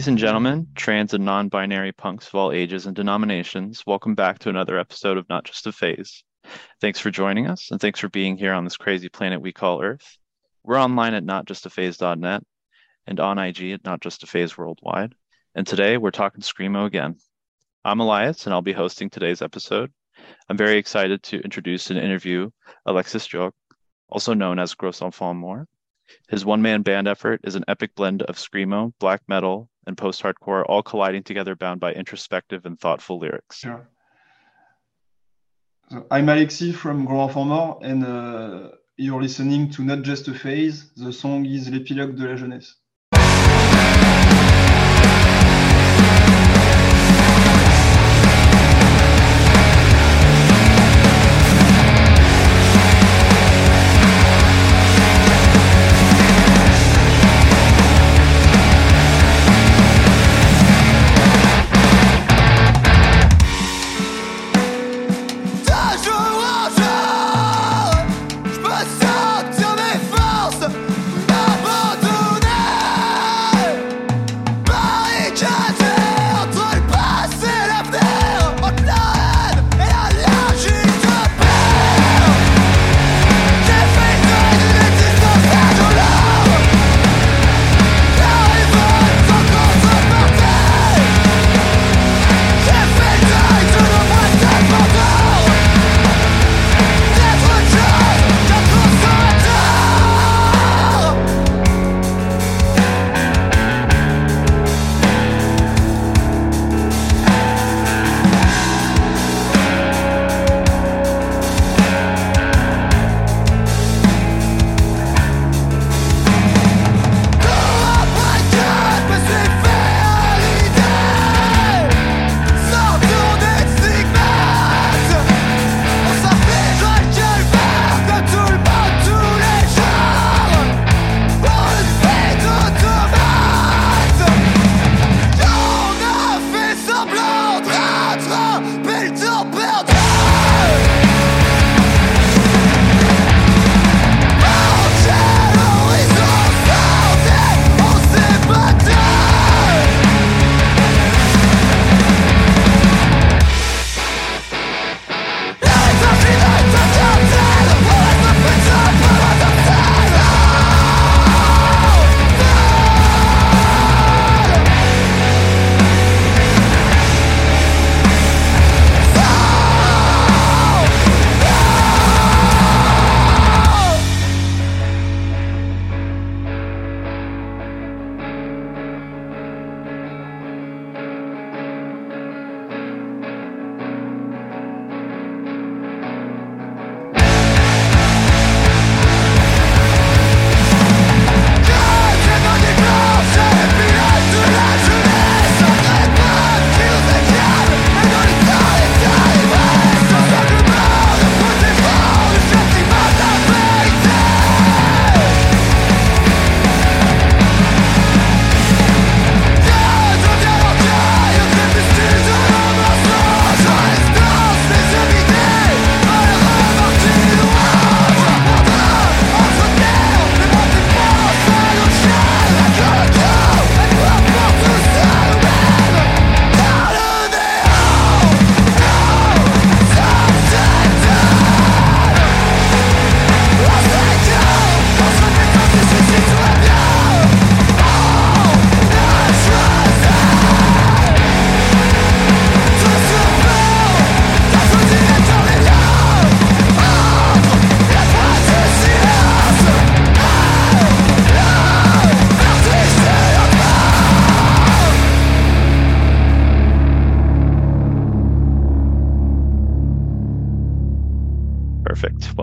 Ladies and gentlemen, trans and non-binary punks of all ages and denominations, welcome back to another episode of Not Just a Phase. Thanks for joining us, and thanks for being here on this crazy planet we call Earth. We're online at notjustaphase.net and on IG at notjustaphase worldwide. And today we're talking Screamo again. I'm Elias, and I'll be hosting today's episode. I'm very excited to introduce and interview Alexis Jok, also known as Gros Enfant Noir. His one-man band effort is an epic blend of Screamo, black metal, and post-hardcore, all colliding together bound by introspective and thoughtful lyrics. Sure. So I'm Alexis from Gros Enfant Noir, and you're listening to Not Just a Phase. The song is L'épilogue de la jeunesse.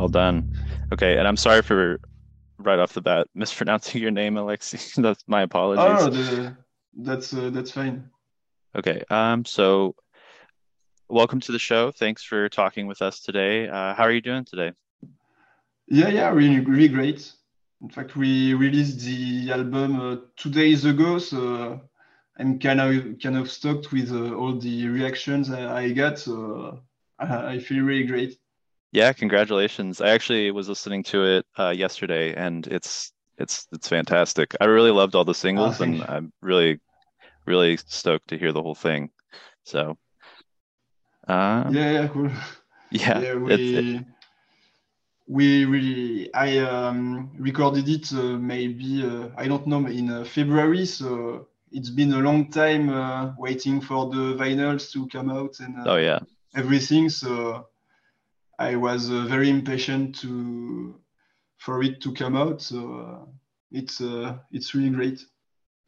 Done. Okay, and I'm sorry for right off the bat mispronouncing your name, Alexis. That's my apologies. Oh, that's fine. Okay, so welcome to the show. Thanks for talking with us today. How are you doing today? Yeah, really great. In fact, we released the album 2 days ago, so I'm kind of stoked with all the reactions I got. So I feel really great. Yeah, congratulations. I actually was listening to it yesterday, and it's fantastic. I really loved all the singles, and I'm really really stoked to hear the whole thing. So cool. Yeah, we really, I recorded it maybe, I don't know, in February, so it's been a long time waiting for the vinyls to come out and everything. So I was very impatient for it to come out. So it's really great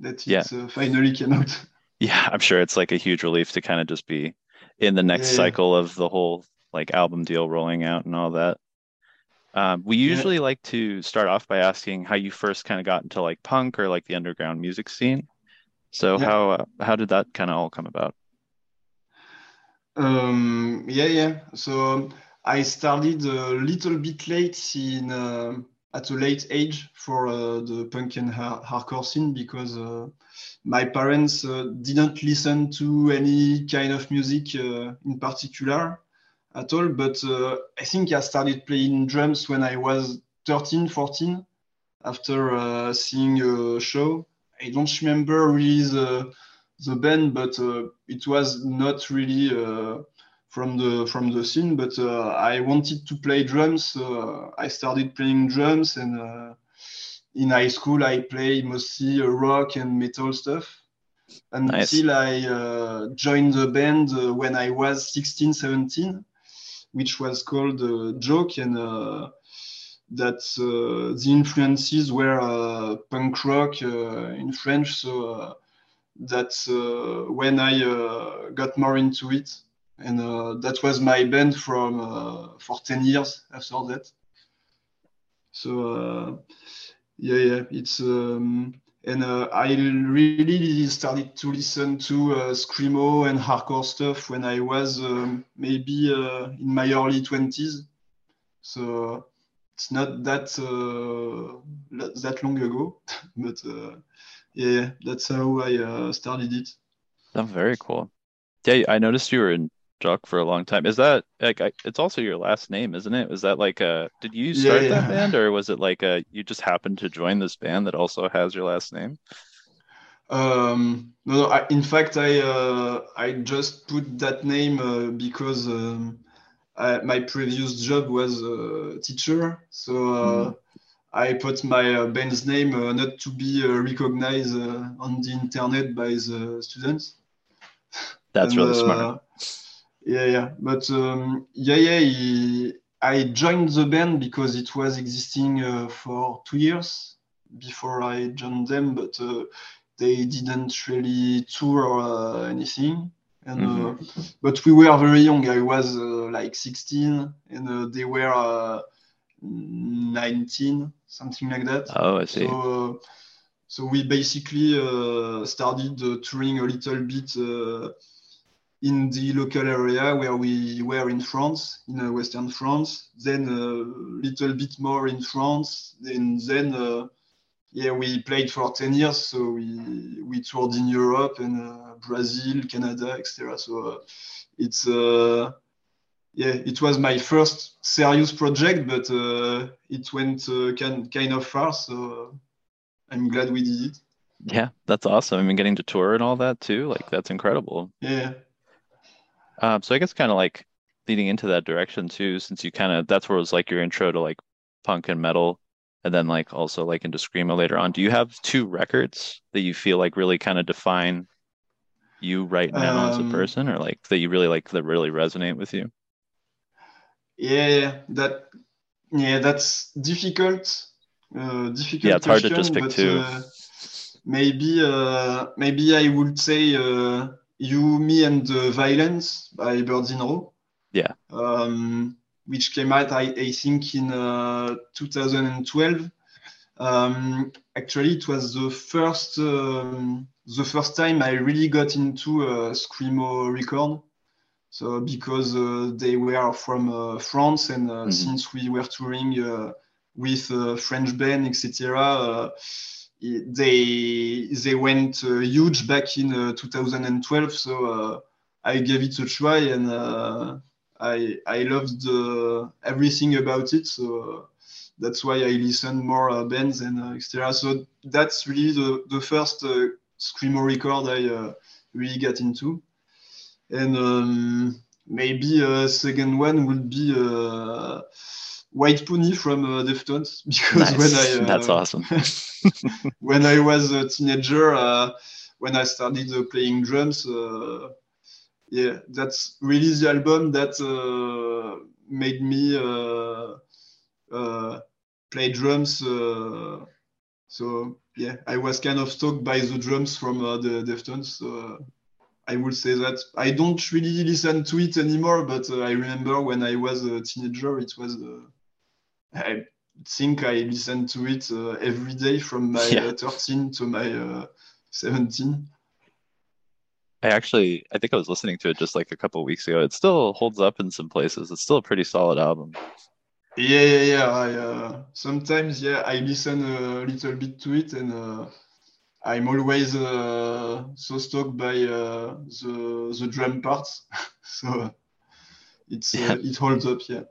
that it's finally came out. Yeah, I'm sure it's like a huge relief to kind of just be in the next cycle of the whole like album deal rolling out and all that. We usually like to start off by asking how you first kind of got into like punk or like the underground music scene. So how did that kind of all come about? So I started a little bit late in at a late age for the punk and hardcore scene, because my parents didn't listen to any kind of music in particular at all, but I think I started playing drums when I was 13-14 after seeing a show. I don't remember really the band, but it was not really from the scene, but I wanted to play drums. I started playing drums, and in high school I played mostly rock and metal stuff until I joined the band when I was 16-17, which was called Joke, and that the influences were punk rock in French. So that's when I got more into it, and that was my band for 10 years after that. So it's and I really started to listen to screamo and hardcore stuff when I was maybe in my early 20s. So it's not that long ago, but that's how I started it. That's very cool. Yeah, I noticed you were in Jock for a long time. Is that like it's also your last name, isn't it? Is that like did you start that band, or was it like you just happened to join this band that also has your last name? No, in fact I just put that name because my previous job was a teacher, so I put my band's name not to be recognized on the internet by the students. That's really smart. But I joined the band because it was existing for 2 years before I joined them, but they didn't really tour or anything. And but we were very young. I was like 16, and they were 19, something like that. Oh, I see. So we basically started touring a little bit in the local area where we were in France, in Western France, then a little bit more in France, and then we played for 10 years, so we toured in Europe and Brazil, Canada, etc. So it's it was my first serious project, but it went kind of far, so I'm glad we did it. Yeah, that's awesome. I mean, getting to tour and all that too, like that's incredible. Yeah. So I guess kind of like leading into that direction too, since you kind of, that's where it was like your intro to like punk and metal, and then like also like into screamo later on. Do you have two records that you feel like really kind of define you right now as a person, or like that you really like, that really resonate with you? That's difficult. Yeah, it's hard to just pick two. Maybe I would say You, Me, and the Violence by Birds in Row. Yeah. Which came out, I think, in 2012. Actually, it was the first time I really got into screamo record. So because they were from France, and since we were touring with French band, etc., they went huge back in 2012. So I gave it a try, and I loved everything about it. So that's why I listened more bands and etc. So that's really the first screamo record I really got into. And maybe a second one would be White Pony from Deftones, because when I that's awesome. When I was a teenager, when I started playing drums, yeah, that's really the album that made me play drums. So yeah, I was kind of stoked by the drums from the Deftones. I would say that I don't really listen to it anymore, but I remember when I was a teenager, it was, I think I listened to it every day from my 13 to my 17. I think I was listening to it just like a couple of weeks ago. It still holds up in some places. It's still a pretty solid album. Yeah. Sometimes I listen a little bit to it, and I'm always so stoked by the drum parts, so it holds up. Yeah,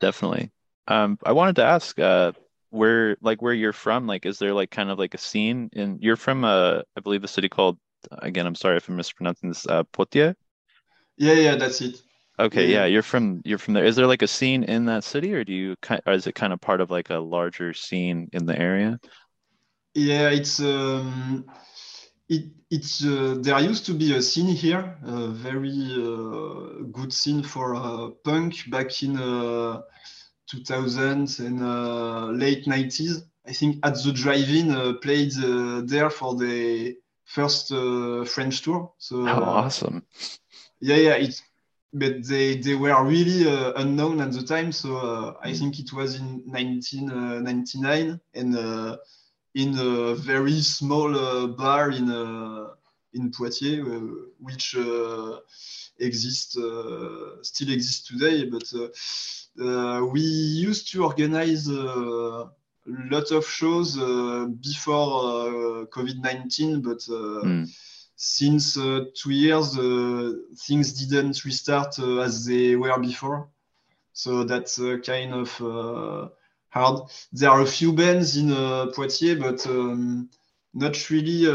definitely. I wanted to ask where you're from. Like, is there like kind of like a scene? And you're from I believe a city called, again, I'm sorry if I'm mispronouncing this, Poitiers. Yeah, that's it. Okay, yeah, you're from there. Is there like a scene in that city, or is it kind of part of like a larger scene in the area? Yeah, it's there used to be a scene here, a very good scene for punk back in 2000s and late 90s. I think At the Drive-In played there for the first French tour. So awesome! Yeah, but they were really unknown at the time. So I think it was in 1999 and. In a very small bar in Poitiers, which still exists today. But we used to organize a lot of shows before COVID-19. But since 2 years, things didn't restart as they were before. So that's kind of... hard. There are a few bands in Poitiers, but not really a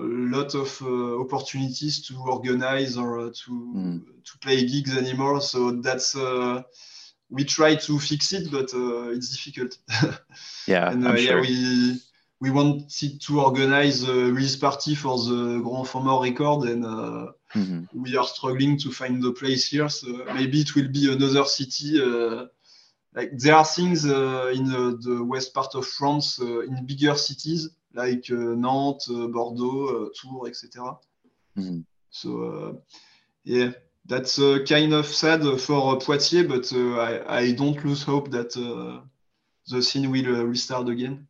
lot of opportunities to organize or to play gigs anymore. So that's we try to fix it, but it's difficult. Yeah, and sure. We wanted to organize a release party for the Grand Formeur record, and we are struggling to find the place here. So maybe it will be another city. Like there are things in the west part of France, in bigger cities like Nantes, Bordeaux, Tours, etc. So yeah, that's kind of sad for Poitiers, but I don't lose hope that the scene will restart again.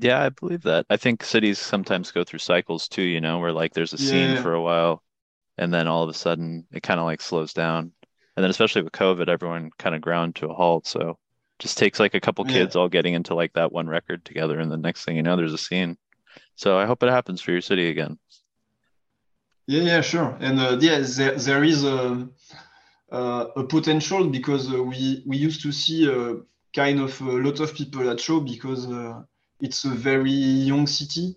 Yeah, I believe that. I think cities sometimes go through cycles too, you know, where like there's a scene for a while and then all of a sudden it kind of like slows down. And then especially with COVID, everyone kind of ground to a halt. So just takes like a couple kids all getting into like that one record together. And the next thing you know, there's a scene. So I hope it happens for your city again. Yeah, sure. And there is a potential, because we used to see kind of a lot of people at show, because it's a very young city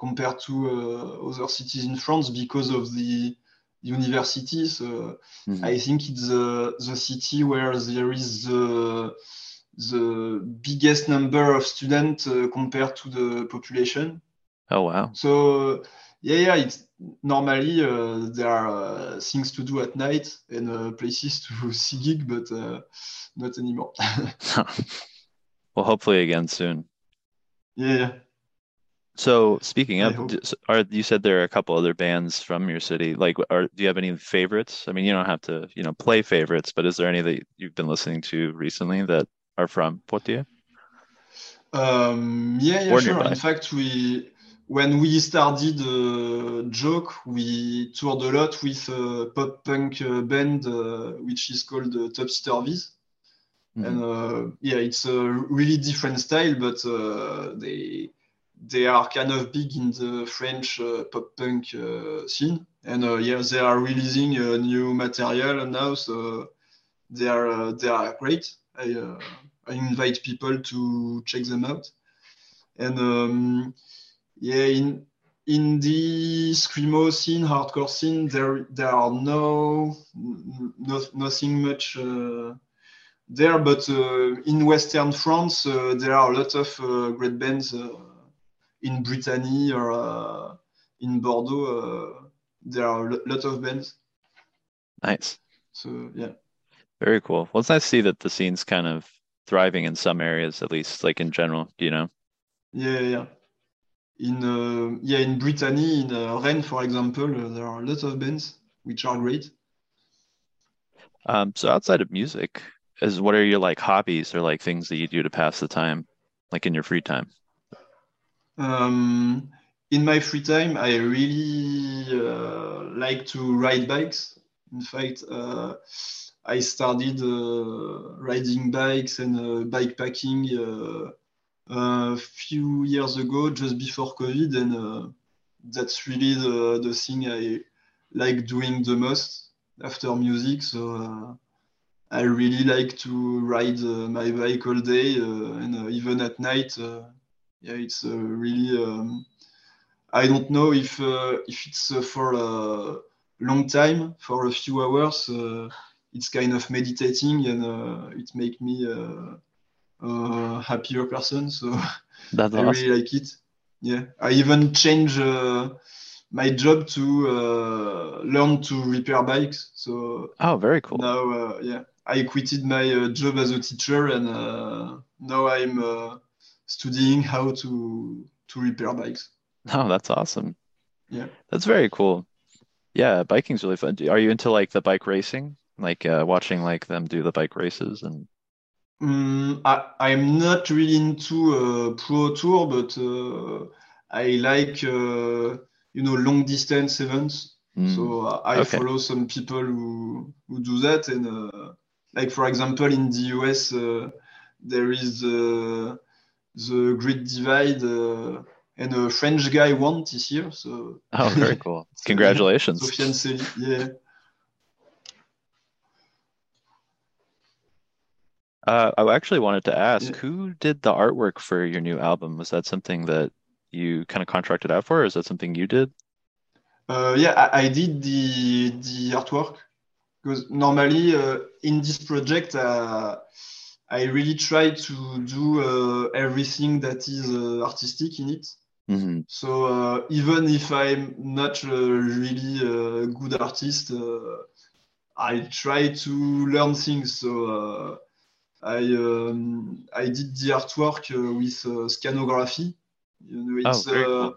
compared to other cities in France because of the universities. I think it's the city where there is the biggest number of students compared to the population. Oh wow! So it's normally there are things to do at night and places to see gig, but not anymore. Well, hopefully again soon. Yeah. So speaking of, you said there are a couple other bands from your city. Like, do you have any favorites? I mean, you don't have to, play favorites, but is there any that you've been listening to recently that are from Poitiers? Sure. Nearby? In fact, when we started Joke, we toured a lot with a pop punk band which is called Topsy Turvies. And it's a really different style, but they are kind of big in the French pop punk scene, and they are releasing new material now, so they are great. I invite people to check them out, and Yeah, in indie, screamo scene, hardcore scene, there are nothing much there, but in Western France, there are a lot of great bands in Brittany or in Bordeaux. There are a lot of bands. Nice. So, yeah. Very cool. Well, it's nice to see that the scene's kind of thriving in some areas, at least, like in general, you know? Yeah, yeah. In Brittany, in Rennes, for example, there are a lot of bands which are great. So outside of music, what are your like hobbies or like things that you do to pass the time, like in your free time? In my free time, I really like to ride bikes. In fact, I started riding bikes and bikepacking a few years ago, just before COVID, and that's really the thing I like doing the most after music. So I really like to ride my bike all day and even at night. It's really. I don't know if it's for a long time, for a few hours. It's kind of meditating, and it makes me a happier person. So that's awesome. I really like it. Yeah, I even change my job to learn to repair bikes. So very cool. Now, I quitted my job as a teacher, and now I'm studying how to repair bikes. Oh, that's awesome. Yeah. That's very cool. Yeah, biking's really fun. Are you into like the bike racing? Like watching like them do the bike races and I'm not really into pro tour, but I like long distance events. So I follow some people who do that, and like for example in the US there is the Great Divide. And a French guy won this year, so... Oh, very cool. Congratulations. Sofiane Sely, yeah. I actually wanted to ask, who did the artwork for your new album? Was that something that you kind of contracted out for, or is that something you did? I did the artwork, because normally in this project, I really try to do everything that is artistic in it. Mm-hmm. So even if I'm not really a good artist, I try to learn things. So I did the artwork with scanography. It's very cool.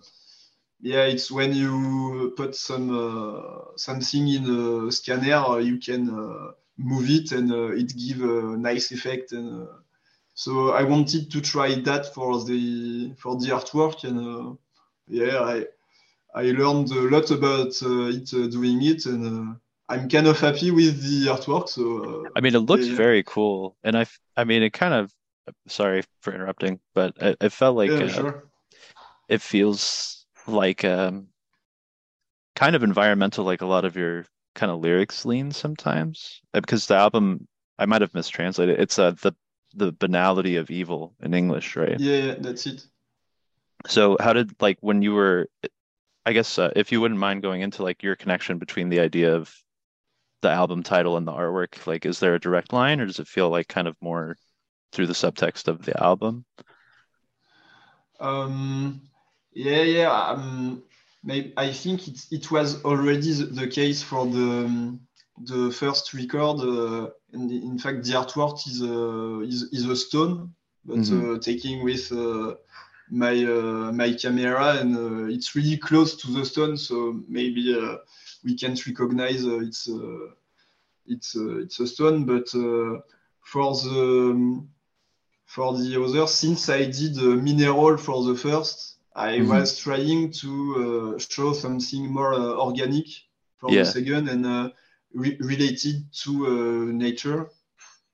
It's when you put something in a scanner, you can move it, and it gives a nice effect. And so I wanted to try that for the artwork, and I learned a lot about it doing it, and I'm kind of happy with the artwork. So I mean, it looks very cool, and I mean, it kind of. Sorry for interrupting, but it felt like it feels like kind of environmental, like a lot of your kind of lyrics lean sometimes, because the album, I might have mistranslated, it's the banality of evil in English, right? Yeah, that's it. So how did, like, when you were, I guess if you wouldn't mind going into like your connection between the idea of the album title and the artwork, like is there a direct line, or does it feel like kind of more through the subtext of the album? Maybe, I think it was already the case for the first record. And in fact, the artwork is a stone, but taking with my camera, and it's really close to the stone. So maybe we can't recognize it's a stone. But for the other, since I did a mineral for the first, I was trying to show something more organic for the second, and related to nature,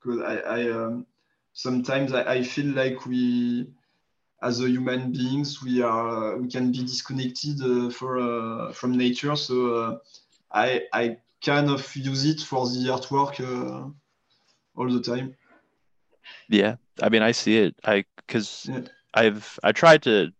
because I sometimes I feel like we, as a human beings, we can be disconnected from nature. So I kind of use it for the artwork all the time. Yeah, I mean I see it. I tried to.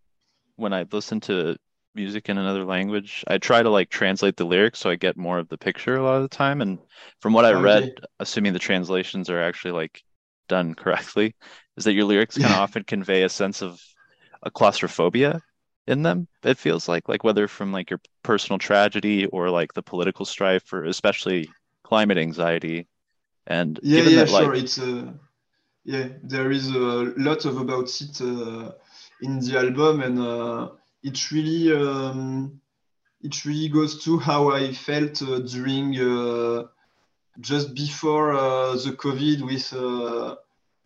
when I listen to music in another language, I try to like translate the lyrics so I get more of the picture a lot of the time. And from what I read, assuming the translations are actually like done correctly, is that your lyrics kind of often convey a sense of a claustrophobia in them, it feels like whether from like your personal tragedy or like the political strife or especially climate anxiety. And there is a lot of about it in the album, and it really goes to how I felt during just before the COVID, with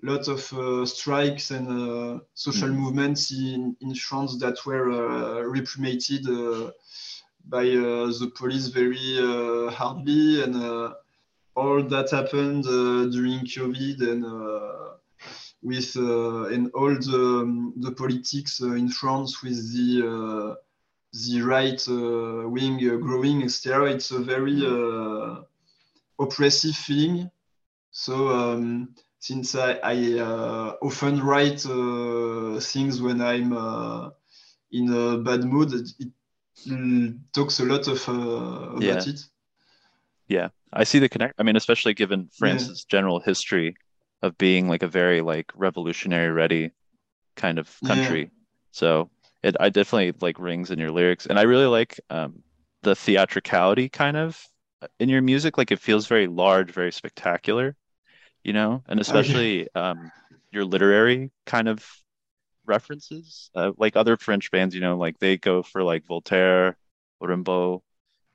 lot of strikes and social movements in France that were reprimanded by the police very hardly, and all that happened during COVID, and with and all the politics in France with the right wing growing, etc. It's a very oppressive feeling. So since I often write things when I'm in a bad mood, it talks a lot of about it. Yeah, I see the connect. I mean, especially given France's general history of being like a very like revolutionary ready kind of country. Yeah. So I definitely like rings in your lyrics, and I really like the theatricality kind of in your music. Like it feels very large, very spectacular. You know, and especially your literary kind of references, like other French bands, you know, like they go for like Voltaire, Rimbaud,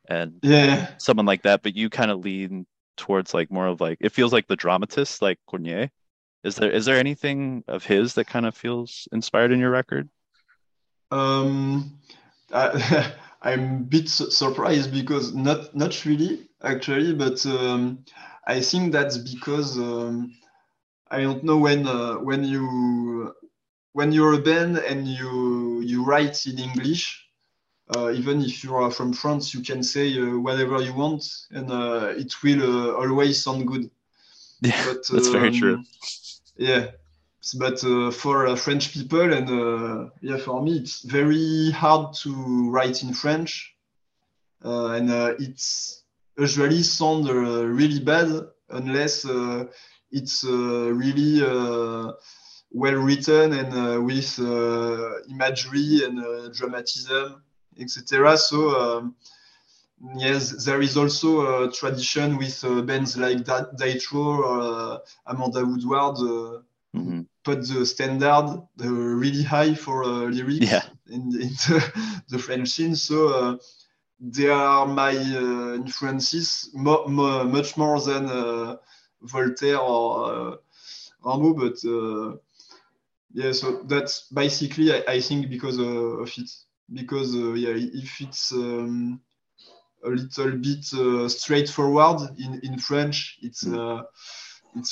and someone like that. But you kind of lean towards like more of like, it feels like the dramatist, like Corneille. Is there anything of his that kind of feels inspired in your record? I'm a bit surprised because not really actually, but I think that's because I don't know, when you're a band and you write in English, even if you are from France, you can say whatever you want, and it will always sound good. Yeah, but, that's very true. Yeah, but for French people and for me, it's very hard to write in French, and it's usually sound really bad unless it's really well written and with imagery and dramatism, etc. So yes, there is also a tradition with bands like Daitro or Amanda Woodward put the standard really high for lyrics in the French scene. So they are my influences, much more than Voltaire or Rimbaud, but so that's basically, I think, because of it. Because if it's a little bit straightforward in French, it's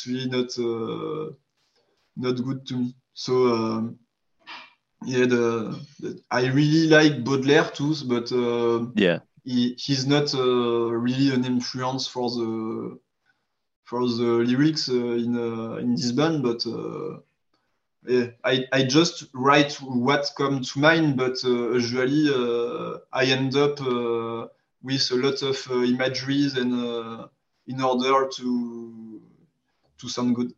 really not good to me. So I really like Baudelaire too, but he's not really an influence for the lyrics in this band. But I just write what comes to mind. But usually I end up with a lot of imageries and in order to sound good.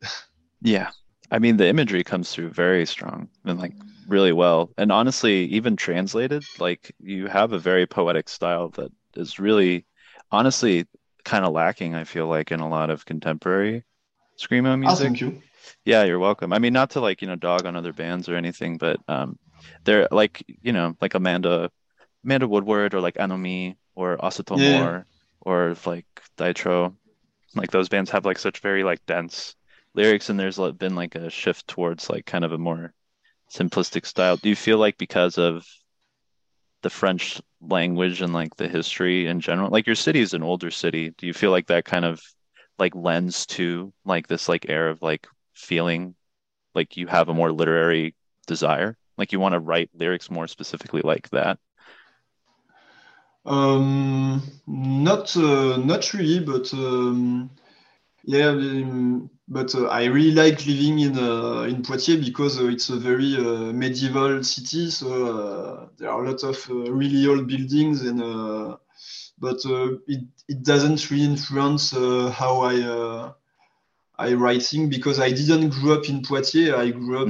Yeah. I mean, the imagery comes through very strong and like really well. And honestly, even translated, like you have a very poetic style that is really honestly kind of lacking, I feel like, in a lot of contemporary Screamo music. Oh, thank you. Yeah, you're welcome. I mean, not to like, you know, dog on other bands or anything, but they're like, you know, like Amanda Woodward or like Anomi or Salto Mortale or like Daitro. Like those bands have like such very like dense lyrics, and there's been like a shift towards like kind of a more simplistic style. Do you feel like because of the French language and like the history in general, like your city is an older city, do you feel like that kind of like lends to like this like air of like feeling like you have a more literary desire, like you want to write lyrics more specifically like that? Not really, but But I really like living in Poitiers because it's a very medieval city. So there are a lot of really old buildings, and but it doesn't really influence how I writing, because I didn't grow up in Poitiers. I grew up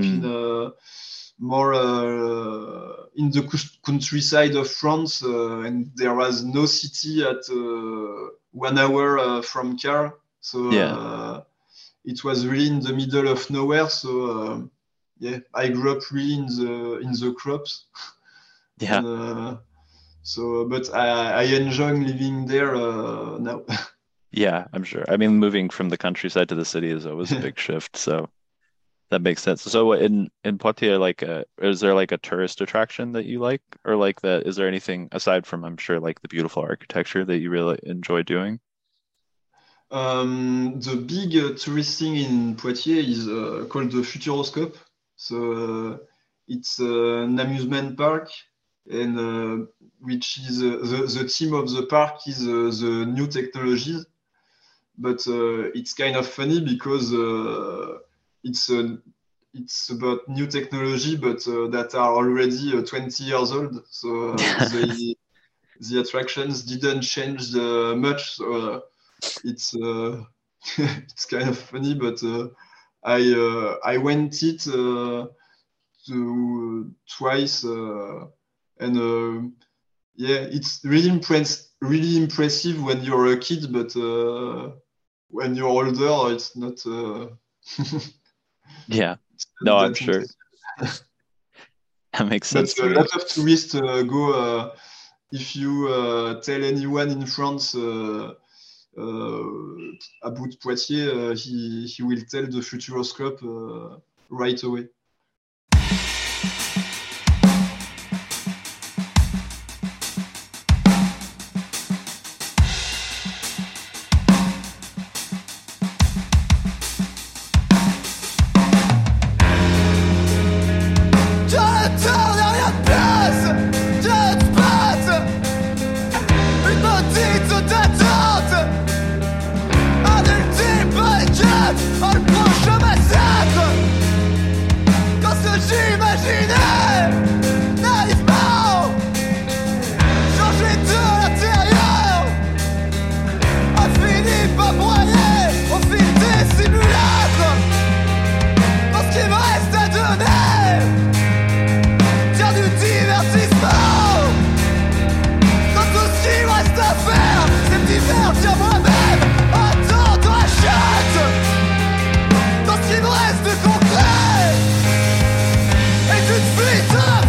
in the countryside of France, and there was no city at 1 hour from car. So. Yeah. It was really in the middle of nowhere, so I grew up really in the crops. Yeah. But I enjoy living there now. Yeah, I'm sure. I mean, moving from the countryside to the city is always a big shift, so that makes sense. So in Poitiers, like, is there like a tourist attraction that you like, or like that? Is there anything aside from, I'm sure, like the beautiful architecture that you really enjoy doing? The big tourist thing in Poitiers is called the Futuroscope. So it's an amusement park, and which is the theme of the park is the new technologies. But it's kind of funny because it's about new technology, but that are already 20 years old. So the attractions didn't change much. So, it's it's kind of funny, but I went it to twice, and it's really impressive when you're a kid, but when you're older, it's not. Yeah, no, I'm sure. That makes sense. But a lot of tourists go. If you tell anyone in France. About Poitiers, he will tell the Futuroscope right away. It's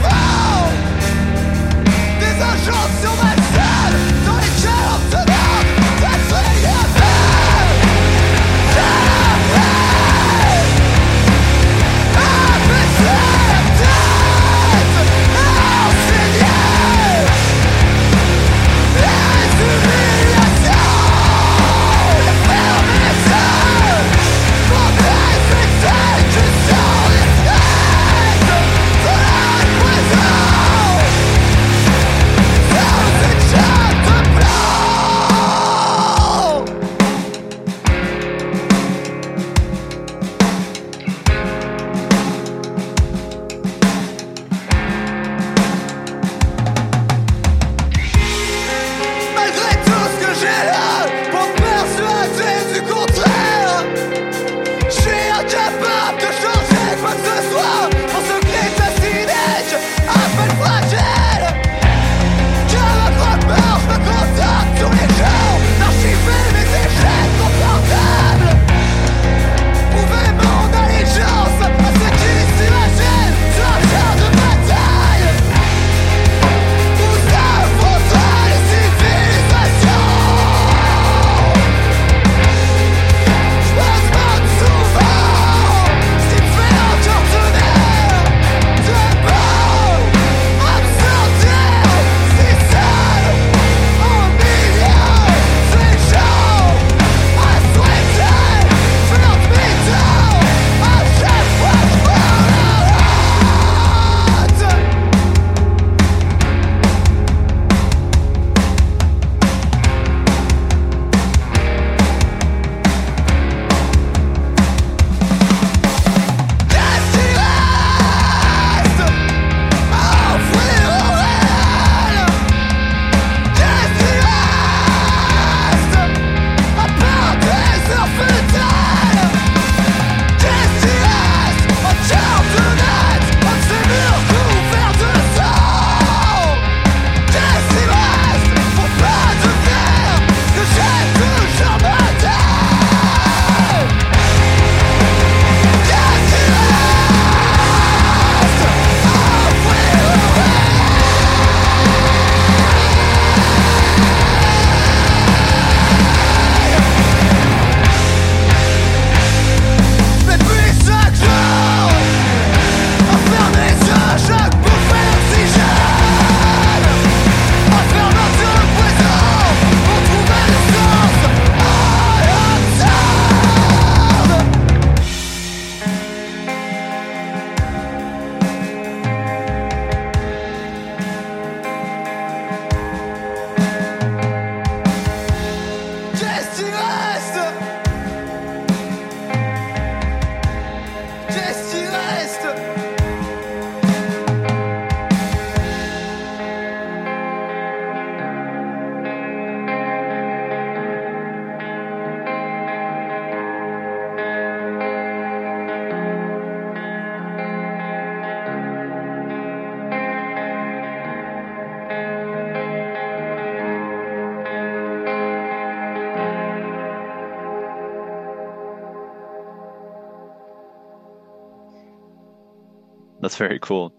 That's very cool.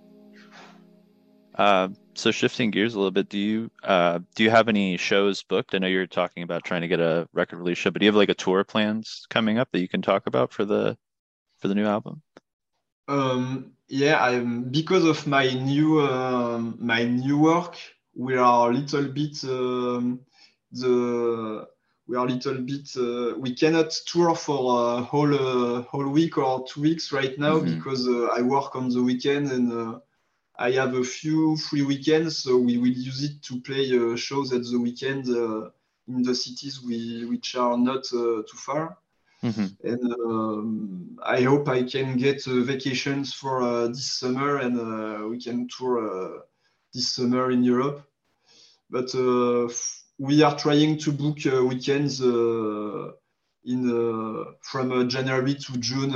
So shifting gears a little bit, do you have any shows booked? I know you're talking about trying to get a record release show, but do you have like a tour plans coming up that you can talk about for the new album? Yeah, because of my new work, we cannot tour for a whole week or 2 weeks right now, mm-hmm. because I work on the weekend and I have a few free weekends, so we will use it to play shows at the weekend in the cities which are not too far. Mm-hmm. And I hope I can get vacations for this summer, and we can tour this summer in Europe. But we are trying to book weekends from January to June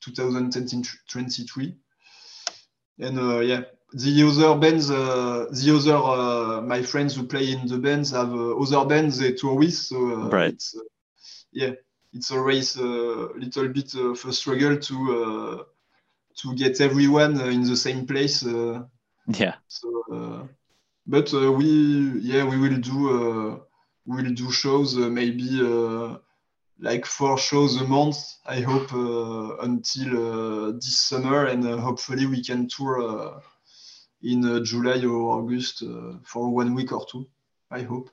2023. And yeah, the other bands, my friends who play in the bands have other bands they tour with. So right. It's always a little bit of a struggle to get everyone in the same place. Yeah. So, but we will do shows maybe like 4 shows a month, I hope, until this summer, and hopefully we can tour in July or August for 1 week or 2, I hope.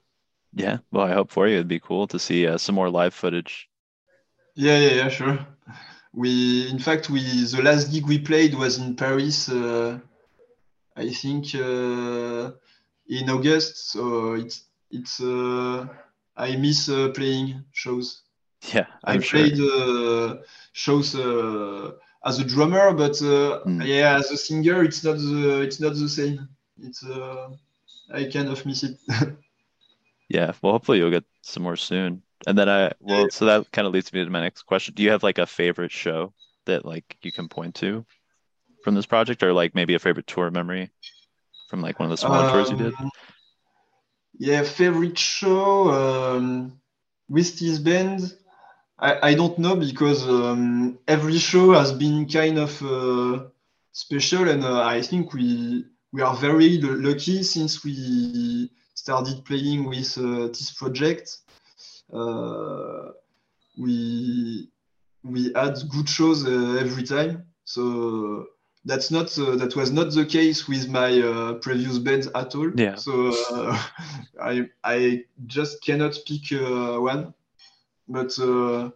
Yeah, well, I hope for you. It'd be cool to see some more live footage. Yeah, sure. The last gig we played was in Paris, I think, in August. So it's I miss playing shows. Yeah, I played shows as a drummer, but yeah, as a singer, it's not the same. It's I kind of miss it. Yeah, well, hopefully you'll get some more soon. And then so that kind of leads me to my next question. Do you have like a favorite show that like you can point to from this project, or like maybe a favorite tour memory from like one of the smaller tours you did? Yeah, favorite show with this band. I don't know, because every show has been kind of special, and I think we are very lucky since we started playing with this project. We had good shows every time, so that was not the case with my previous bands at all. Yeah. So I just cannot pick one, but a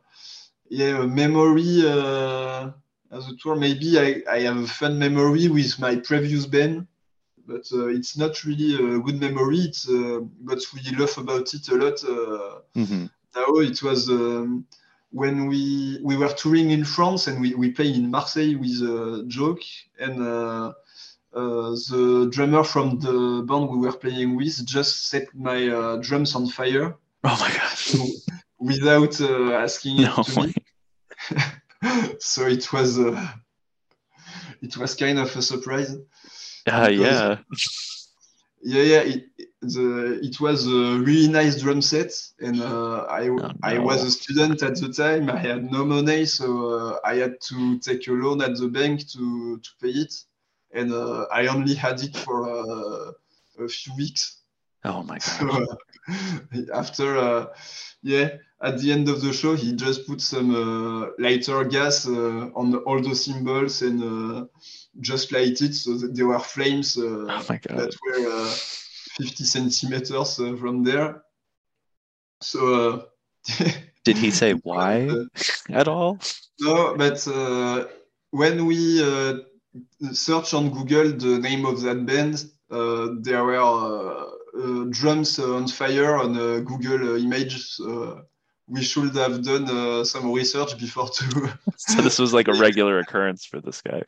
memory as a tour. Maybe I have a fun memory with my previous band, but it's not really a good memory. It's, but we laugh about it a lot. Mm-hmm. Now it was when we were touring in France, and we played in Marseille with Joke, and the drummer from the band we were playing with just set my drums on fire. Oh my gosh! Without asking it to me. So it was kind of a surprise. It was a really nice drum set, and I was a student at the time. I had no money, so I had to take a loan at the bank to pay it, and I only had it for a few weeks. Oh my god! So, after at the end of the show, he just put some lighter gas on all the cymbals and just lighted, so that there were flames that were 50 centimeters from there. So did he say why at all? No, but when we searched on Google the name of that band, there were drums on fire on a Google image. We should have done some research before too. So this was like a regular occurrence for this guy.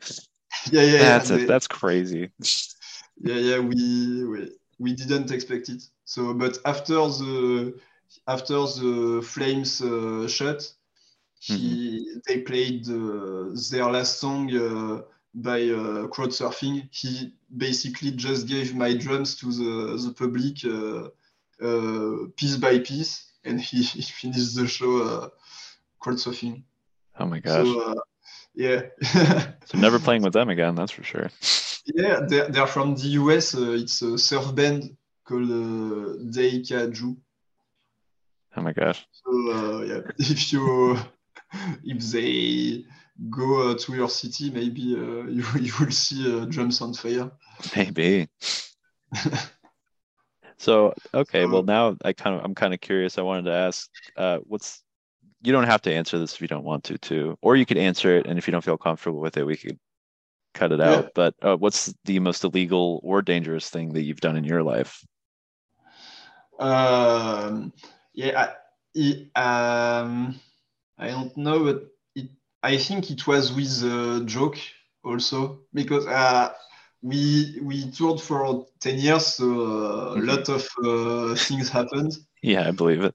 Yeah. That's crazy. Yeah, we didn't expect it. So, but after the flames shut, they played their last song by crowd surfing. He basically just gave my drums to the public piece by piece, and he finished the show crowd surfing. Oh my gosh! So, Yeah. So never playing with them again, that's for sure. Yeah, they're from the US. It's a surf band called Daikaiju. Oh my gosh. So yeah, if they go to your city, maybe you will see drums on fire. Maybe. So okay, well now I'm kind of curious. I wanted to ask, you don't have to answer this if you don't want to, too, or you could answer it, and if you don't feel comfortable with it, we could cut it out. But what's the most illegal or dangerous thing that you've done in your life? I don't know, but I think it was with Joke also, because we toured for 10 years, so a lot of things happened. Yeah, I believe it.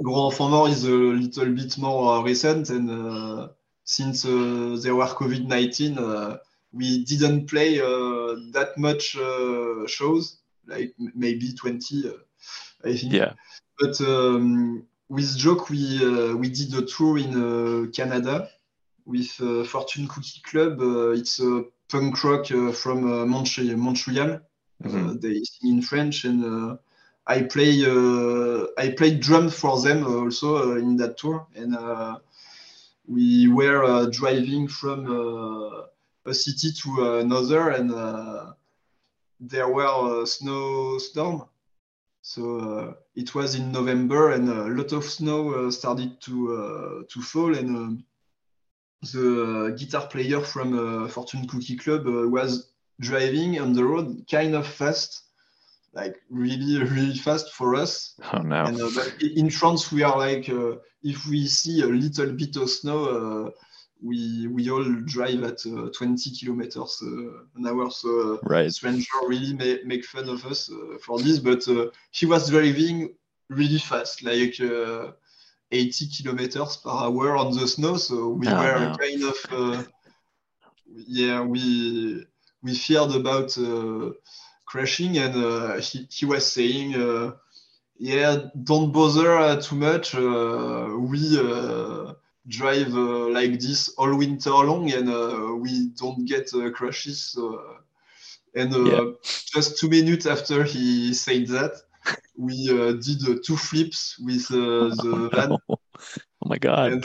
Gros Enfant Noir is a little bit more recent, and since there were COVID-19, we didn't play that much shows, like maybe 20, I think. Yeah. But with Joke, we did a tour in Canada with Fortune Cookie Club. It's a punk rock from Montreal. They sing in French, and I played drums for them also in that tour. And we were driving from a city to another, and there were a snowstorm. So it was in November, and a lot of snow started to fall, and the guitar player from Fortune Cookie Club was driving on the road kind of fast, like really, really fast for us. Oh no! And, in France, we are like, if we see a little bit of snow, we all drive at 20 kilometers an hour. So right. Stranger really make fun of us for this, but he was driving really fast, like 80 kilometers per hour on the snow, so we were kind of we feared about crashing, and he was saying don't bother too much, we drive like this all winter long, and we don't get crashes, and just 2 minutes after he said that, we did two flips with the van. Oh my god! And,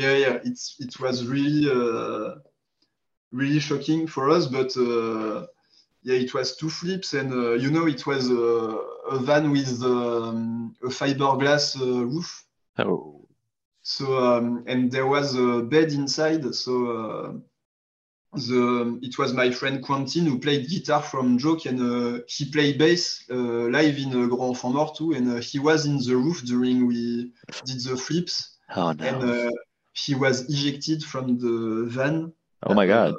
it was really, really shocking for us. But it was two flips, and it was a van with a fiberglass roof. Oh. So and there was a bed inside. So it was my friend Quentin who played guitar from Joke, and he played bass live in Grand Enfant Noir too, and he was in the roof during we did the flips. Oh no! And he was ejected from the van. Oh my god!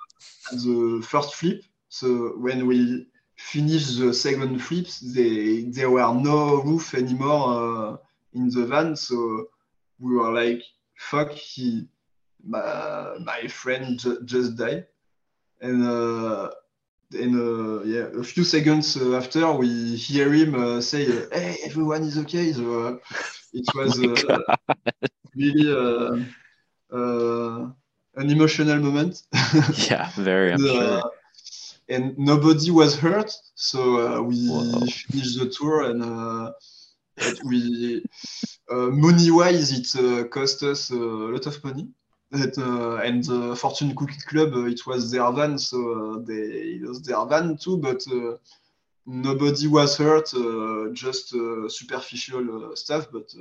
At the first flip. So when we finished the second flips, there were no roof anymore in the van. So we were like, "Fuck!" My friend just died. And a few seconds after, we hear him say, "Hey, everyone is okay." So it was really an emotional moment. Yeah, very. And, and nobody was hurt, so we finished the tour, and money-wise, it cost us a lot of money. And Fortune Cookie Club, it was their van, so they lost their van too, but nobody was hurt, just superficial stuff. But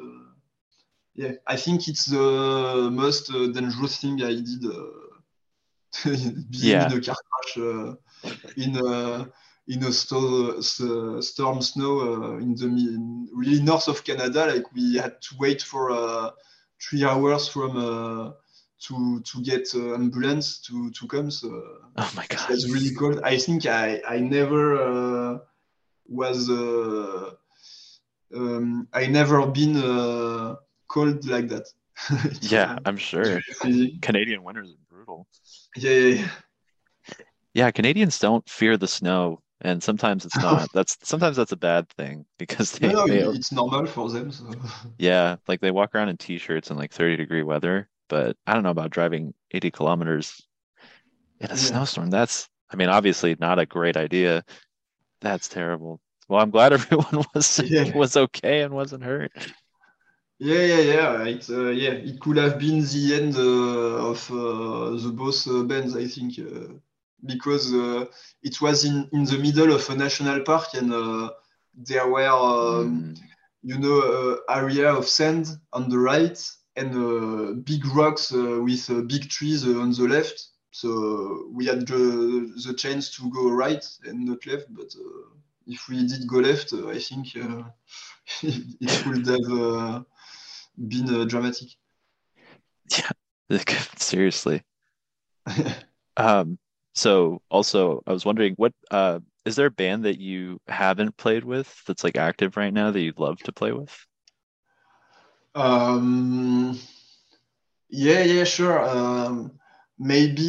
I think it's the most dangerous thing I did in a car crash in a storm snow in really north of Canada. Like, we had to wait for 3 hours from to get ambulance to come. So oh my god, that's really cold. I think I never been cold like that. Yeah, I'm sure. Canadian winters are brutal. Yeah, Canadians don't fear the snow, and sometimes it's not. That's a bad thing, because it's normal for them. So. Yeah, like they walk around in t-shirts in like 30-degree weather. but I don't know about driving 80 kilometers in a snowstorm. That's, I mean, obviously not a great idea. That's terrible. Well, I'm glad everyone was okay and wasn't hurt. Yeah. It could have been the end of the both bands, I think, because it was in the middle of a national park, and there were, area of sand on the right and big rocks with big trees on the left. So we had the chance to go right and not left, but if we did go left, I think it would have been dramatic. Yeah, seriously. So also, I was wondering, what is there a band that you haven't played with that's like active right now that you'd love to play with? Sure. Maybe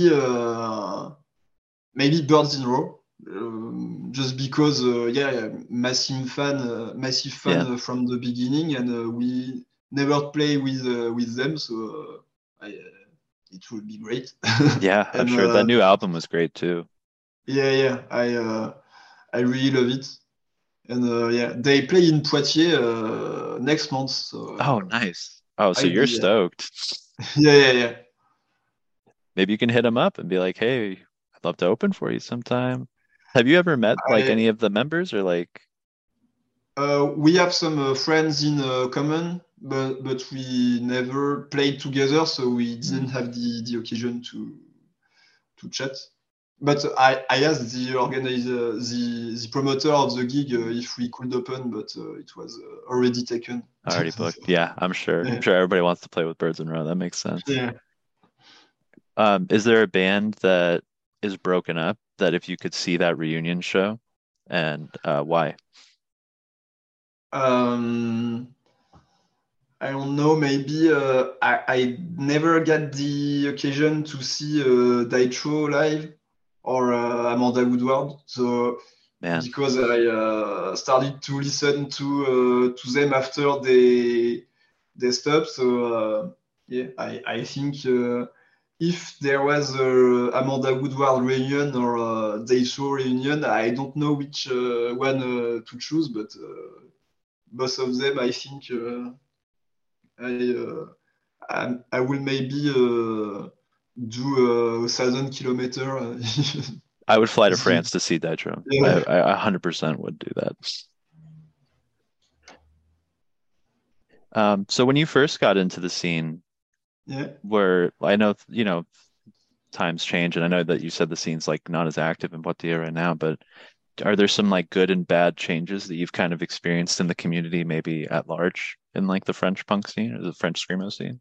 Birds in Row. Just because, massive fan from the beginning, and we never play with them, so it would be great. Yeah, and, I'm sure that new album was great too. Yeah, I really love it, and they play in Poitiers next month. So, oh, nice! Oh, so you're stoked. Yeah. Maybe you can hit them up and be like, "Hey, I'd love to open for you sometime." Have you ever met any of the members, or ? We have some friends in common, but we never played together, so we didn't have the occasion to chat. But I asked the organizer, the promoter of the gig, if we could open, but it was already taken. Already booked. Yeah, I'm sure. Yeah. I'm sure everybody wants to play with Birds in Row. That makes sense. Yeah. Is there a band that is broken up that if you could see that reunion show, and why? I don't know, maybe I never got the occasion to see Daitro live or Amanda Woodward, so because I started to listen to them after they stopped, so I think if there was a Amanda Woodward reunion or a Daitro reunion, I don't know which one to choose, but both of them, I think I will maybe do 1,000 kilometers. I would fly to France to see Daitro. Yeah. I 100% would do that. So when you first got into the scene, where I know, times change, and I know that you said the scene's like not as active in Poitiers right now, but are there some like good and bad changes that you've kind of experienced in the community, maybe at large, in like the French punk scene or the French screamo scene?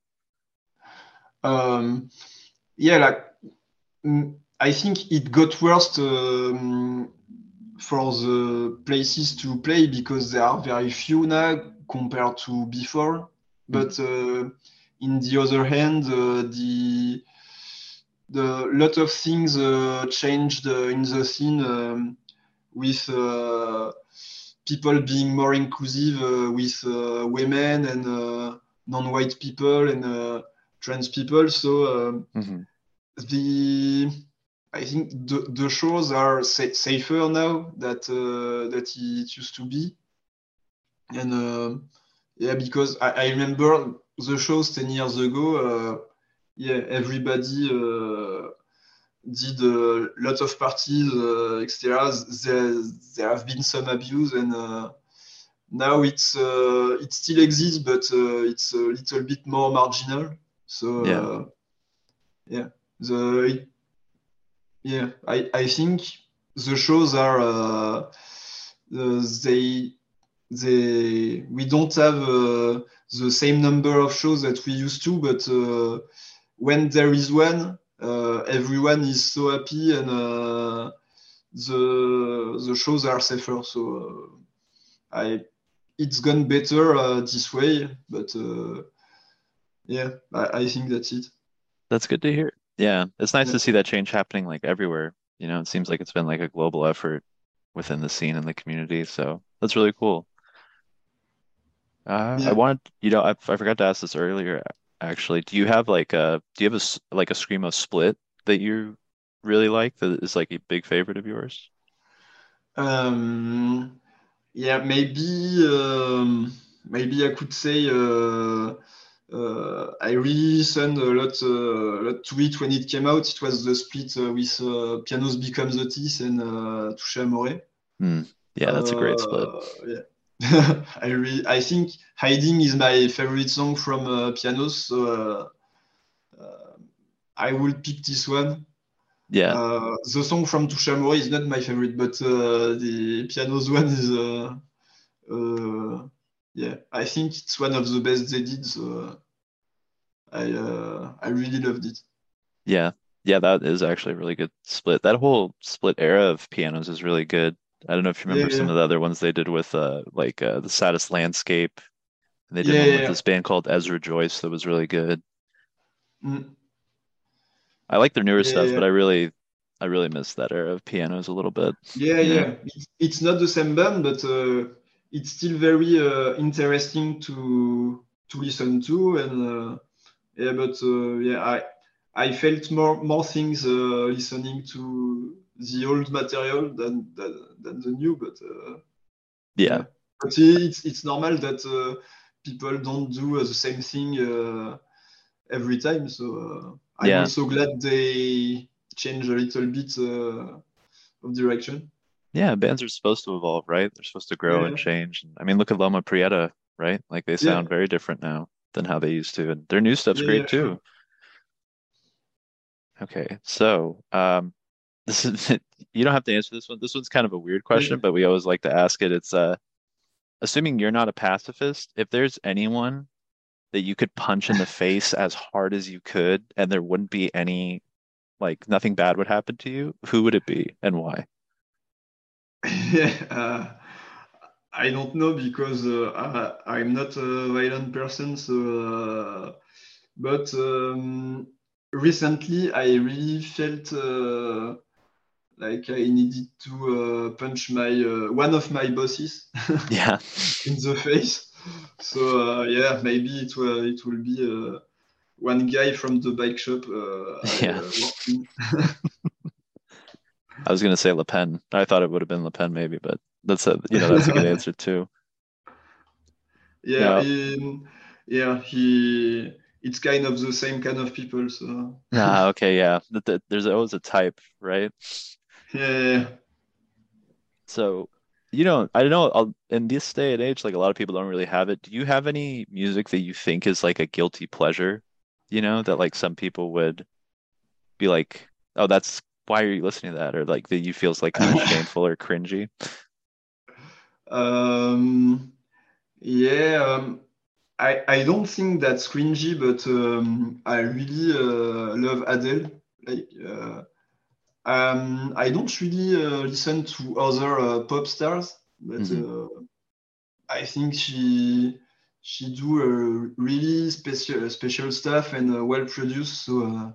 I think it got worse for the places to play, because there are very few now compared to before, but in the other hand, the lot of things changed in the scene with people being more inclusive with women and non-white people and trans people. So I think the shows are safer now that it used to be, and because I remember the shows 10 years ago, everybody did a lot of parties, etc. There have been some abuse, and now it still exists, but it's a little bit more marginal. So I think the shows are we don't have the same number of shows that we used to, but when there is one, everyone is so happy, and the shows are safer. So it's gone better this way, but I think that's it. That's good to hear. Yeah, it's nice to see that change happening like everywhere. It seems like it's been like a global effort within the scene and the community. So that's really cool. I forgot to ask this earlier. actually. Do you have like a screamo split that you really like, that is like a big favorite of yours? Maybe I could say I really listened a lot to it when it came out. It was the split with Pianos Become the Teeth and Touche Amore. Yeah, that's a great split. Yeah. I think Hiding is my favorite song from Pianos, so I will pick this one. Yeah. The song from Touche Amore is not my favorite, but the Pianos one is... I think it's one of the best they did, so I really loved it. Yeah, that is actually a really good split. That whole split era of Pianos is really good. I don't know if you remember some of the other ones they did with The Saddest Landscape. And they did one with this band called Ezra Joyce that was really good. I like their newer stuff, but I really miss that era of Pianos a little bit. Yeah. It's not the same band, but... it's still very interesting to listen to, and I felt more things listening to the old material than the new, but it's normal that people don't do the same thing every time. So I'm also glad they change a little bit of direction. Yeah, bands are supposed to evolve, right? They're supposed to grow and change. I mean, look at Loma Prieta, right? Like, they sound very different now than how they used to. And their new stuff's great, too. Okay, so this is you don't have to answer this one. This one's kind of a weird question, but we always like to ask it. It's, assuming you're not a pacifist, if there's anyone that you could punch in the face as hard as you could and there wouldn't be any, like, nothing bad would happen to you, who would it be and why? I don't know, because I'm not a violent person. So, recently I really felt like I needed to punch my one of my bosses in the face. So maybe it will be one guy from the bike shop. I was gonna say Le Pen. I thought it would have been Le Pen maybe, but that's a good answer too. It's kind of the same kind of people. So. There's always a type, right? Yeah. So, I know in this day and age, like, a lot of people don't really have it. Do you have any music that you think is like a guilty pleasure? That like some people would be like, oh, that's. Why are you listening to that? Or like that you feels like kind of shameful or cringy? I don't think that's cringy, but I really love Adele. Like, I don't really listen to other pop stars, but I think she do really special stuff and well produced. So.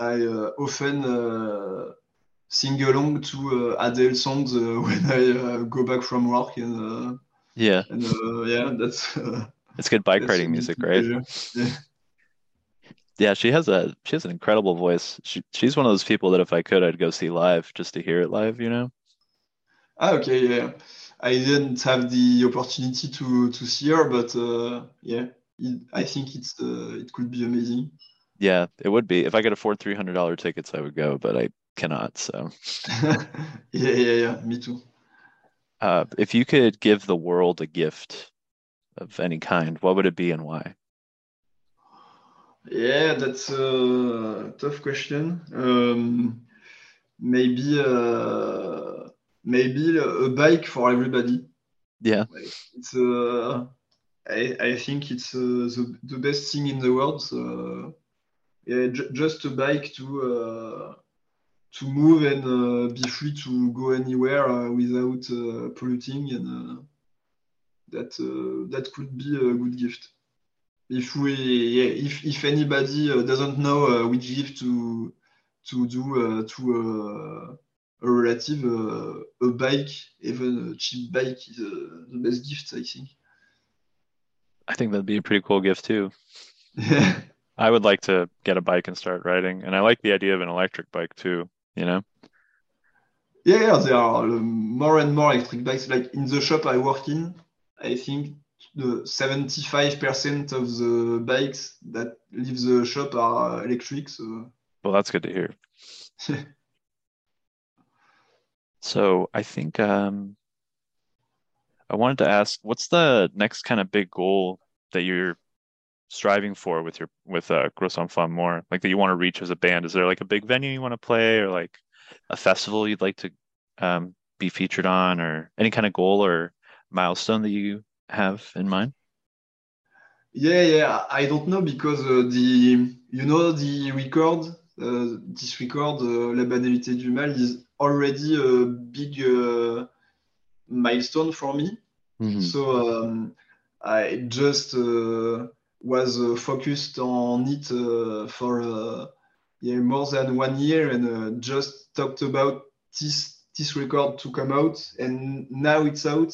I often sing along to Adele songs when I go back from work, and that's it's good bike riding music, right? Yeah, she has an incredible voice. She's one of those people that if I could, I'd go see live just to hear it live, I didn't have the opportunity to see her, but I think it's it could be amazing. Yeah, it would be. If I could afford $300 tickets, I would go, but I cannot. So, me too. If you could give the world a gift of any kind, what would it be and why? Yeah, that's a tough question. Maybe a bike for everybody. Yeah, it's. I think it's the best thing in the world. So. Yeah, just a bike to move and be free to go anywhere without polluting, and that could be a good gift. If if anybody doesn't know which gift to do to a relative, a bike, even a cheap bike, is the best gift, I think. I think that'd be a pretty cool gift too. I would like to get a bike and start riding, and I like the idea of an electric bike too, you know. Yeah, there are more and more electric bikes. Like in the shop I work in, I think the 75% of the bikes that leave the shop are electric. So. Well, that's good to hear. So I think I wanted to ask, what's the next kind of big goal that you're striving for with your Gros Enfant Noir, like that you want to reach as a band? Is there like a big venue you want to play, or like a festival you'd like to be featured on, or any kind of goal or milestone that you have in mind? Yeah, I don't know, because this record, La Banalité du Mal, is already a big milestone for me. Mm-hmm. So I just was focused on it for more than 1 year, and just talked about this record to come out, and now it's out.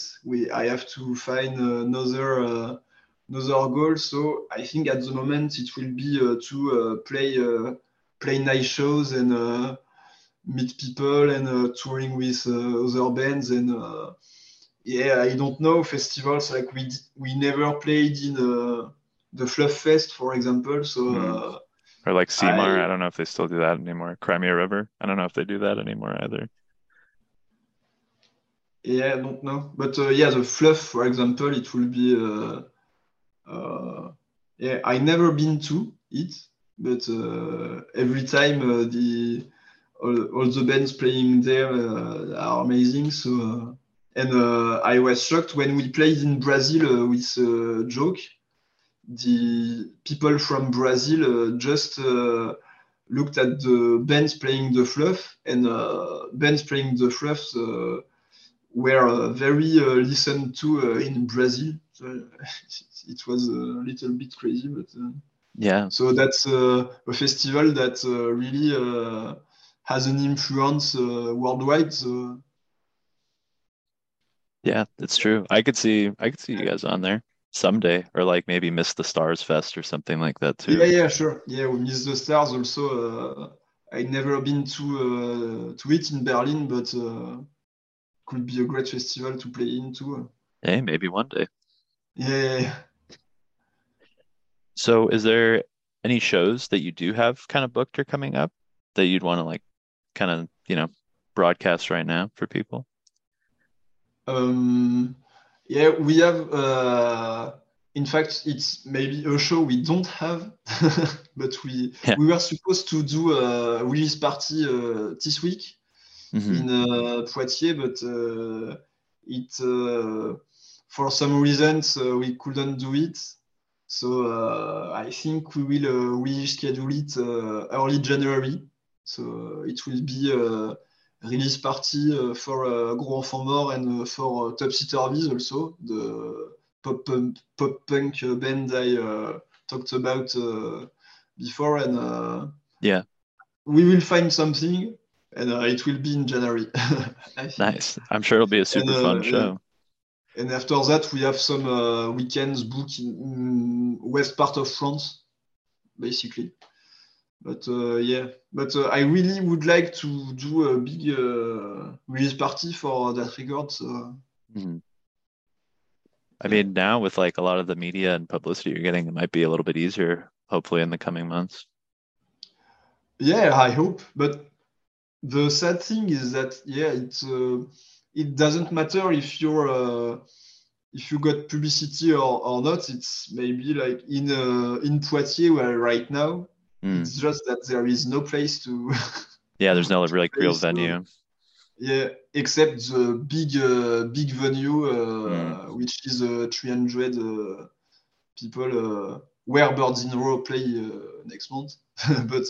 I have to find another goal. So I think at the moment it will be to play nice shows and meet people and touring with other bands, and I don't know, festivals, like we never played in the Fluff Fest, for example. So or like CMAR, I don't know if they still do that anymore. Crimea River, I don't know if they do that anymore either. Yeah, I don't know, but the Fluff, for example, it will be. I never been to it, but every time all the bands playing there are amazing. So I was shocked when we played in Brazil with Joke. The people from Brazil just looked at the bands playing the Fluff, and bands playing the Fluff were very listened to in Brazil. So it was a little bit crazy, but yeah. So that's a festival that really has an influence worldwide. So. Yeah, that's true. I could see you guys on there someday, or like maybe Miss the Stars Fest or something like that too. Yeah, sure. Yeah, we Miss the Stars also. I never been to it in Berlin, but could be a great festival to play into. Hey, maybe one day. Yeah. So, is there any shows that you do have kind of booked or coming up that you'd want to like, kind of broadcast right now for people? We have in fact it's maybe a show we don't have but we were supposed to do a release party this week. Mm-hmm. In Poitiers, but it for some reasons we couldn't do it, so I think we will reschedule it early January. So it will be release party for Gros Enfant Noir and for Topsy Turvies also, the pop punk band I talked about before, and we will find something, and it will be in January. Nice. I'm sure it'll be a super fun show. And after that we have some weekends booked in west part of France basically. But I really would like to do a big release party for that record. So. Mm-hmm. I mean, now with like a lot of the media and publicity you're getting, it might be a little bit easier, hopefully, in the coming months. Yeah, I hope. But the sad thing is that it doesn't matter if you're if you got publicity or not. It's maybe like in Poitiers where right now. It's just that there is no place to. Yeah, there's no really real venue. Yeah, except the big venue, which is 300 people, where Birds in Row play next month. But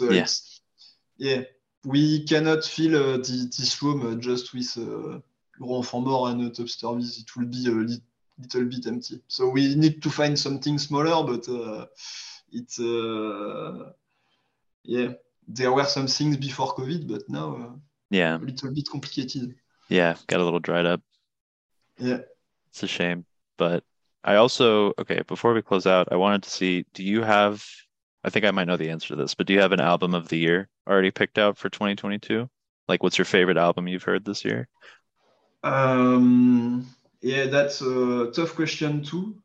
we cannot fill this room just with Gros Enfant Noir and Topsy Turvies. It will be a little bit empty. So we need to find something smaller, but it's. Yeah, there were some things before COVID, but now a little bit complicated. Yeah, got a little dried up. Yeah. It's a shame. But I also, before we close out, I wanted to see, do you have I think I might know the answer to this, but do you have an album of the year already picked out for 2022? Like, what's your favorite album you've heard this year? Yeah, that's a tough question too.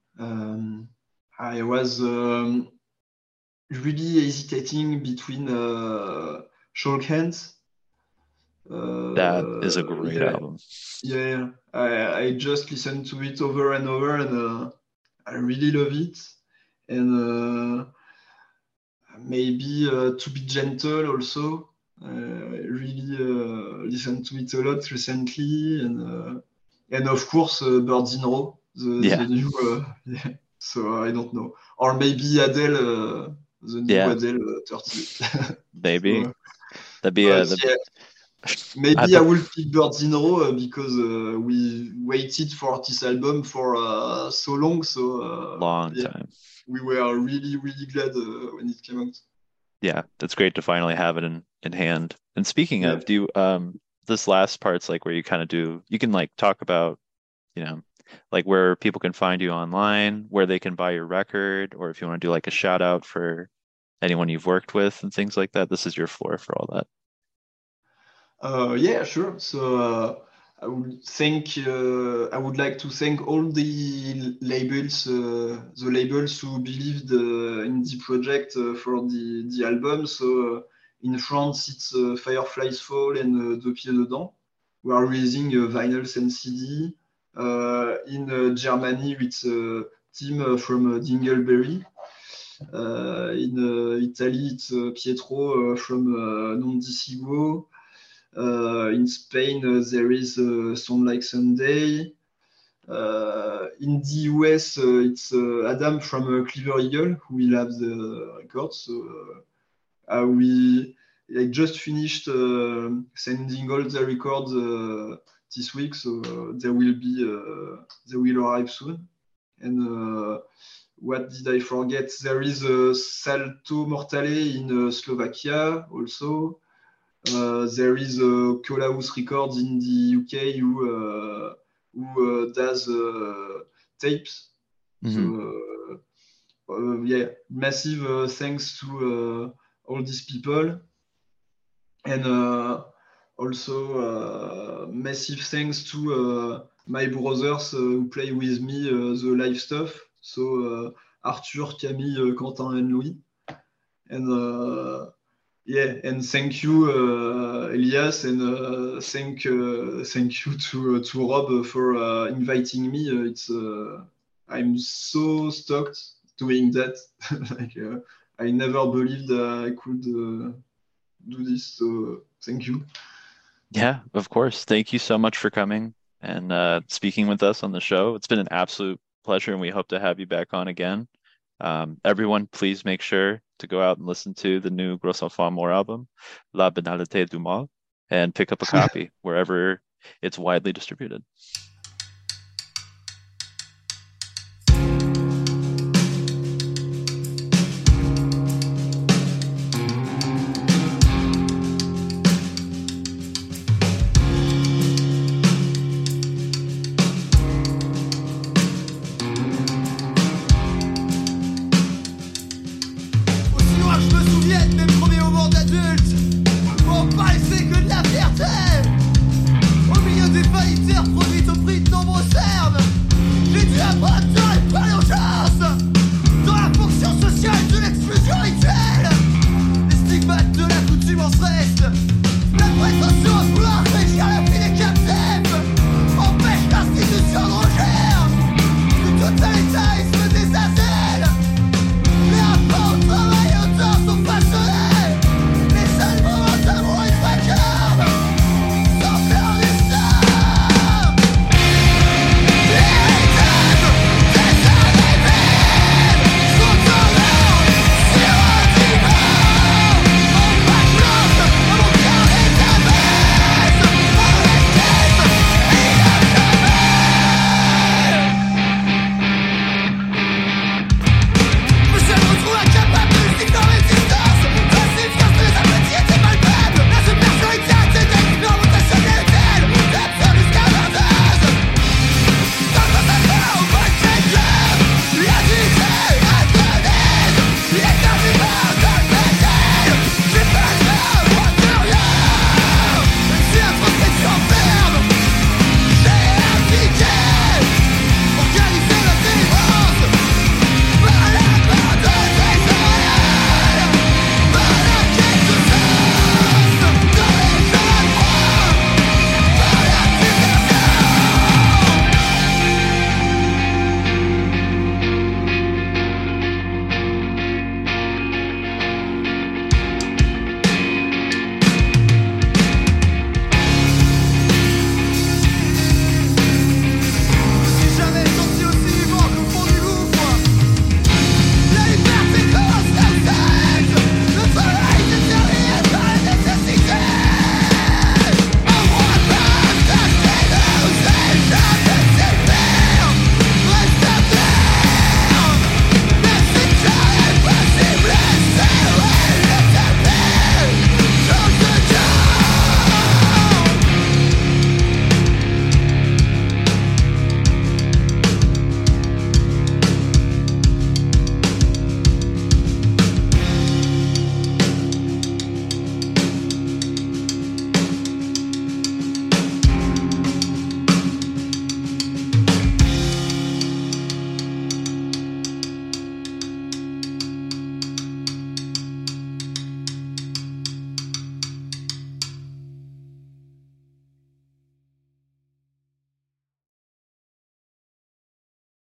I was really hesitating between Shulk Hands. That is a great album. Yeah, I just listened to it over and over, and I really love it. And maybe To Be Gentle also. I really listened to it a lot recently, and of course Birds in Row, the new. Yeah. So I don't know, or maybe Adele, the new Adele 30. Maybe so, that'd be maybe I will pick Birds in Row because we waited for this album for so long. So long time. We were really, really glad when it came out. Yeah, that's great to finally have it in hand. And speaking of, do you, this last part's like where you kind of do, you can like talk about, you know, like where people can find you online, where they can buy your record, or if you want to do like a shout out for anyone you've worked with and things like that. This is your floor for all that. Yeah, sure. So I would like to thank all the labels, who believed in the project for the album. So in France, it's Fireflies Fall and Piedodon. We are releasing vinyls and CD. In Germany, it's a team from Dingleberry. In Italy, it's Pietro from Nondisibo. In Spain, there is Sound Like Sunday. In the US, it's Adam from Cleaver Eagle who will have the record. So I just finished sending all the records this week, so they will arrive soon. And what did I forget? There is Salto Mortale in Slovakia also. There is a Colaus Records in the UK who does tapes. Mm-hmm. So, massive thanks to all these people, and also massive thanks to my brothers who play with me the live stuff. So Arthur, Camille, Quentin, and Louis, and. And thank you, Elias, and thank you to Rob for inviting me. I'm so stoked doing that. I never believed I could do this. So thank you. Yeah, of course. Thank you so much for coming and speaking with us on the show. It's been an absolute pleasure, and we hope to have you back on again. Everyone, please make sure to go out and listen to the new Gros Enfant Noir album, La Banalité du Mal, and pick up a copy wherever it's widely distributed.